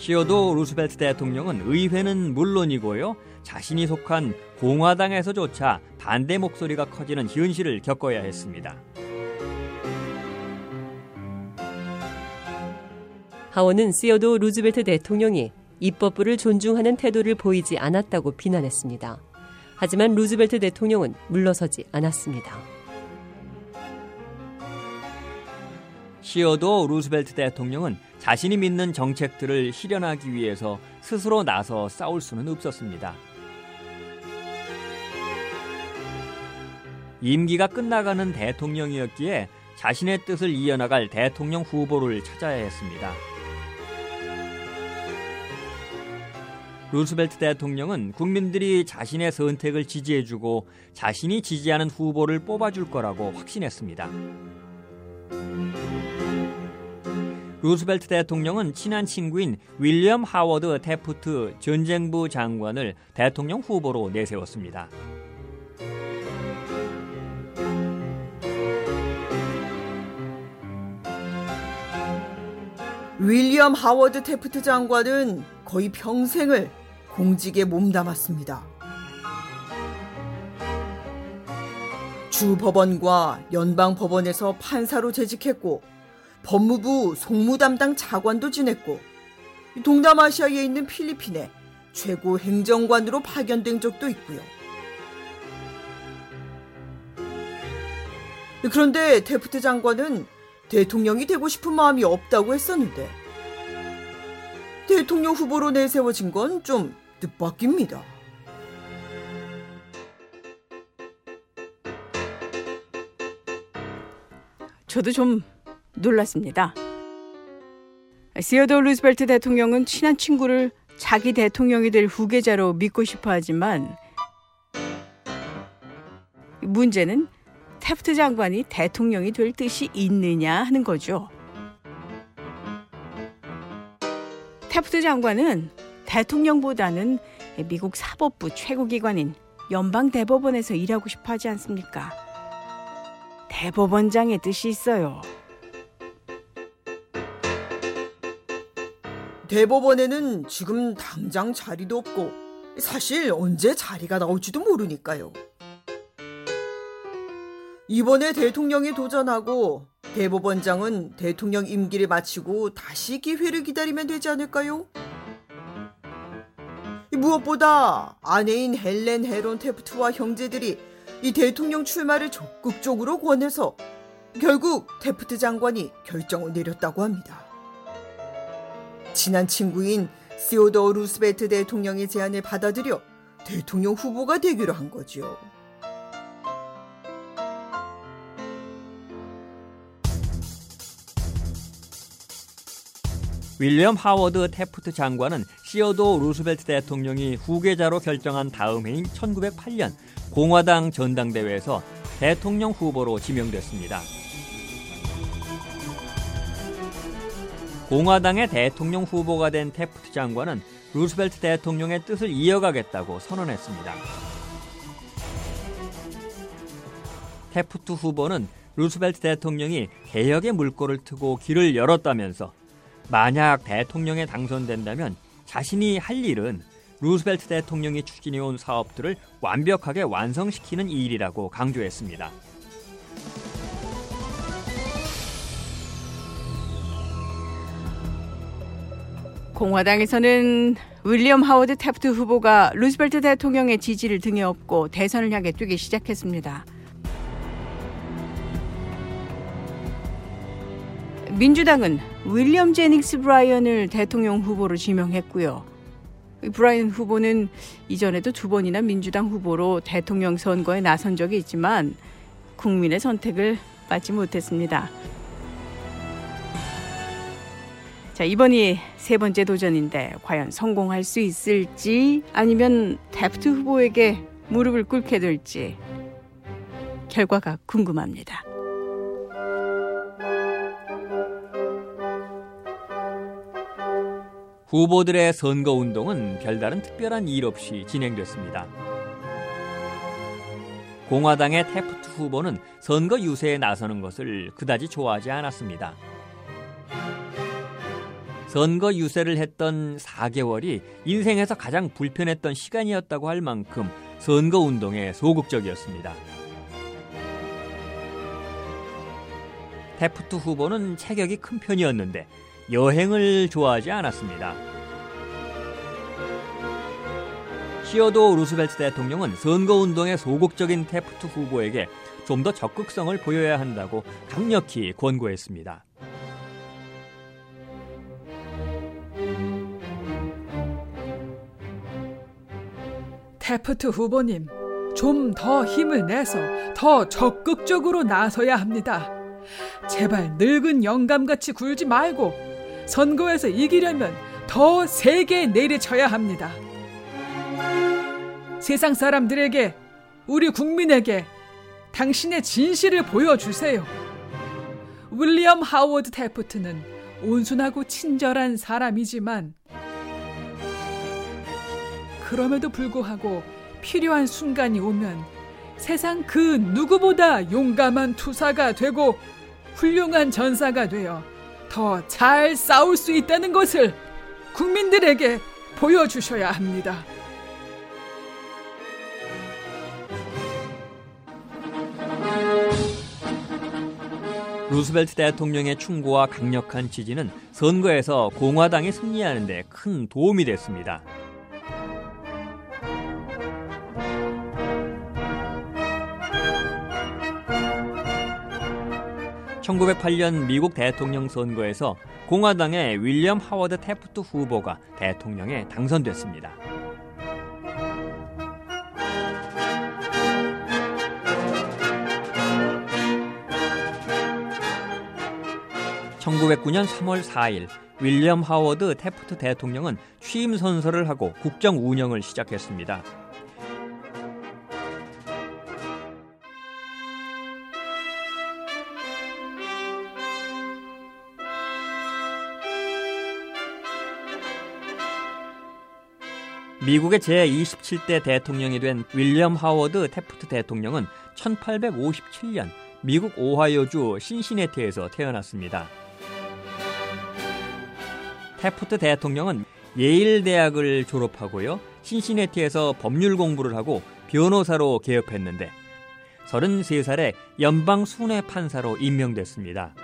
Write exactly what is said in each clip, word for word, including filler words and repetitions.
시어도어 루스벨트 대통령은 의회는 물론이고요. 자신이 속한 공화당에서조차 반대 목소리가 커지는 현실을 겪어야 했습니다. 하원은 시어도어 루스벨트 대통령이 입법부를 존중하는 태도를 보이지 않았다고 비난했습니다. 하지만 루스벨트 대통령은 물러서지 않았습니다. 시어도어 루스벨트 대통령은 자신이 믿는 정책들을 실현하기 위해서 스스로 나서 싸울 수는 없었습니다. 임기가 끝나가는 대통령이었기에 자신의 뜻을 이어나갈 대통령 후보를 찾아야 했습니다. 루스벨트 대통령은 국민들이 자신의 선택을 지지해주고 자신이 지지하는 후보를 뽑아줄 거라고 확신했습니다. 루스벨트 대통령은 친한 친구인 윌리엄 하워드 태프트 전쟁부 장관을 대통령 후보로 내세웠습니다. 윌리엄 하워드 태프트 장관은 거의 평생을 공직에 몸담았습니다. 주 법원과 연방 법원에서 판사로 재직했고 법무부 송무 담당 차관도 지냈고 동남아시아에 있는 필리핀에 최고 행정관으로 파견된 적도 있고요. 그런데 태프트 장관은 대통령이 되고 싶은 마음이 없다고 했었는데 대통령 후보로 내세워진 건 좀 뜻밖입니다. 저도 좀 놀랐습니다. 시어도어 루스벨트 대통령은 친한 친구를 자기 대통령이 될 후계자로 믿고 싶어 하지만 문제는 태프트 장관이 대통령이 될 뜻이 있느냐 하는 거죠. 태프트 장관은 대통령보다는 미국 사법부 최고기관인 연방대법원에서 일하고 싶어 하지 않습니까? 대법원장의 뜻이 있어요. 대법원에는 지금 당장 자리도 없고 사실 언제 자리가 나올지도 모르니까요. 이번에 대통령이 도전하고 대법원장은 대통령 임기를 마치고 다시 기회를 기다리면 되지 않을까요? 무엇보다 아내인 헬렌 헤론 테프트와 형제들이 이 대통령 출마를 적극적으로 권해서 결국 테프트 장관이 결정을 내렸다고 합니다. 친한 친구인 시어도어 루스벨트 대통령의 제안을 받아들여 대통령 후보가 되기로 한 거죠. 윌리엄 하워드 태프트 장관은 시어도어 루스벨트 대통령이 후계자로 결정한 다음 해인 천구백팔 년 공화당 전당대회에서 대통령 후보로 지명됐습니다. 공화당의 대통령 후보가 된 태프트 장관은 루스벨트 대통령의 뜻을 이어가겠다고 선언했습니다. 태프트 후보는 루스벨트 대통령이 개혁의 물꼬를 트고 길을 열었다면서 만약 대통령에 당선된다면 자신이 할 일은 루스벨트 대통령이 추진해온 사업들을 완벽하게 완성시키는 일이라고 강조했습니다. 공화당에서는 윌리엄 하워드 태프트 후보가 루스벨트 대통령의 지지를 등에 업고 대선을 향해 뛰기 시작했습니다. 민주당은 윌리엄 제닉스 브라이언을 대통령 후보로 지명했고요. 브라이언 후보는 이전에도 두 번이나 민주당 후보로 대통령 선거에 나선 적이 있지만 국민의 선택을 받지 못했습니다. 자, 이번이 세 번째 도전인데 과연 성공할 수 있을지 아니면 태프트 후보에게 무릎을 꿇게 될지 결과가 궁금합니다. 후보들의 선거운동은 별다른 특별한 일 없이 진행됐습니다. 공화당의 태프트 후보는 선거 유세에 나서는 것을 그다지 좋아하지 않았습니다. 선거 유세를 했던 사 개월이 인생에서 가장 불편했던 시간이었다고 할 만큼 선거 운동에 소극적이었습니다. 태프트 후보는 체격이 큰 편이었는데 여행을 좋아하지 않았습니다. 시어도어 루스벨트 대통령은 선거 운동에 소극적인 태프트 후보에게 좀 더 적극성을 보여야 한다고 강력히 권고했습니다. 태프트 후보님, 좀 더 힘을 내서 더 적극적으로 나서야 합니다. 제발 늙은 영감같이 굴지 말고 선거에서 이기려면 더 세게 내리쳐야 합니다. 세상 사람들에게, 우리 국민에게 당신의 진실을 보여주세요. 윌리엄 하워드 태프트는 온순하고 친절한 사람이지만 그럼에도 불구하고 필요한 순간이 오면 세상 그 누구보다 용감한 투사가 되고 훌륭한 전사가 되어 더 잘 싸울 수 있다는 것을 국민들에게 보여주셔야 합니다. 루스벨트 대통령의 충고와 강력한 지지는 선거에서 공화당이 승리하는 데 큰 도움이 됐습니다. 천구백팔 년 미국 대통령 선거에서 공화당의 윌리엄 하워드 태프트 후보가 대통령에 당선됐습니다. 천구백구 년 삼월 사일 윌리엄 하워드 태프트 대통령은 취임 선서를 하고 국정 운영을 시작했습니다. 미국의 제이십칠 대 대통령이 된 윌리엄 하워드 태프트 대통령은 천팔백오십칠 년 미국 오하이오주 신시내티에서 태어났습니다. 태프트 대통령은 예일 대학을 졸업하고요, 신시내티에서 법률 공부를 하고 변호사로 개업했는데 서른세 살에 연방 순회 판사로 임명됐습니다.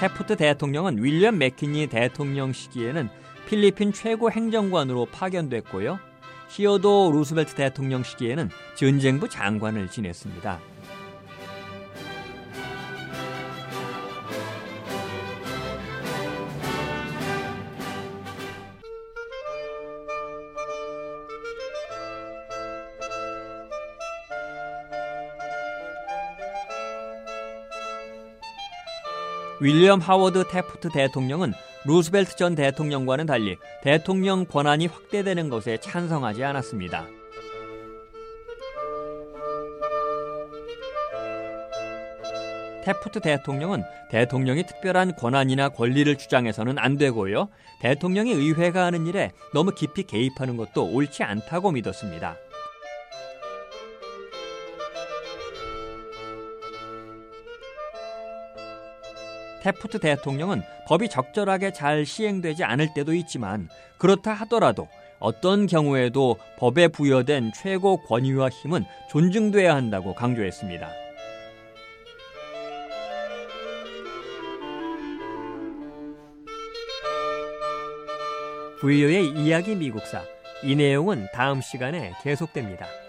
태프트 대통령은 윌리엄 맥킨리 대통령 시기에는 필리핀 최고 행정관으로 파견됐고요. 시어도어 루스벨트 대통령 시기에는 전쟁부 장관을 지냈습니다. 윌리엄 하워드 태프트 대통령은 루스벨트 전 대통령과는 달리 대통령 권한이 확대되는 것에 찬성하지 않았습니다. 태프트 대통령은 대통령이 특별한 권한이나 권리를 주장해서는 안 되고요, 대통령이 의회가 하는 일에 너무 깊이 개입하는 것도 옳지 않다고 믿었습니다. 태프트 대통령은 법이 적절하게 잘 시행되지 않을 때도 있지만 그렇다 하더라도 어떤 경우에도 법에 부여된 최고 권위와 힘은 존중돼야 한다고 강조했습니다. 브이오에이 이야기 미국사, 이 내용은 다음 시간에 계속됩니다.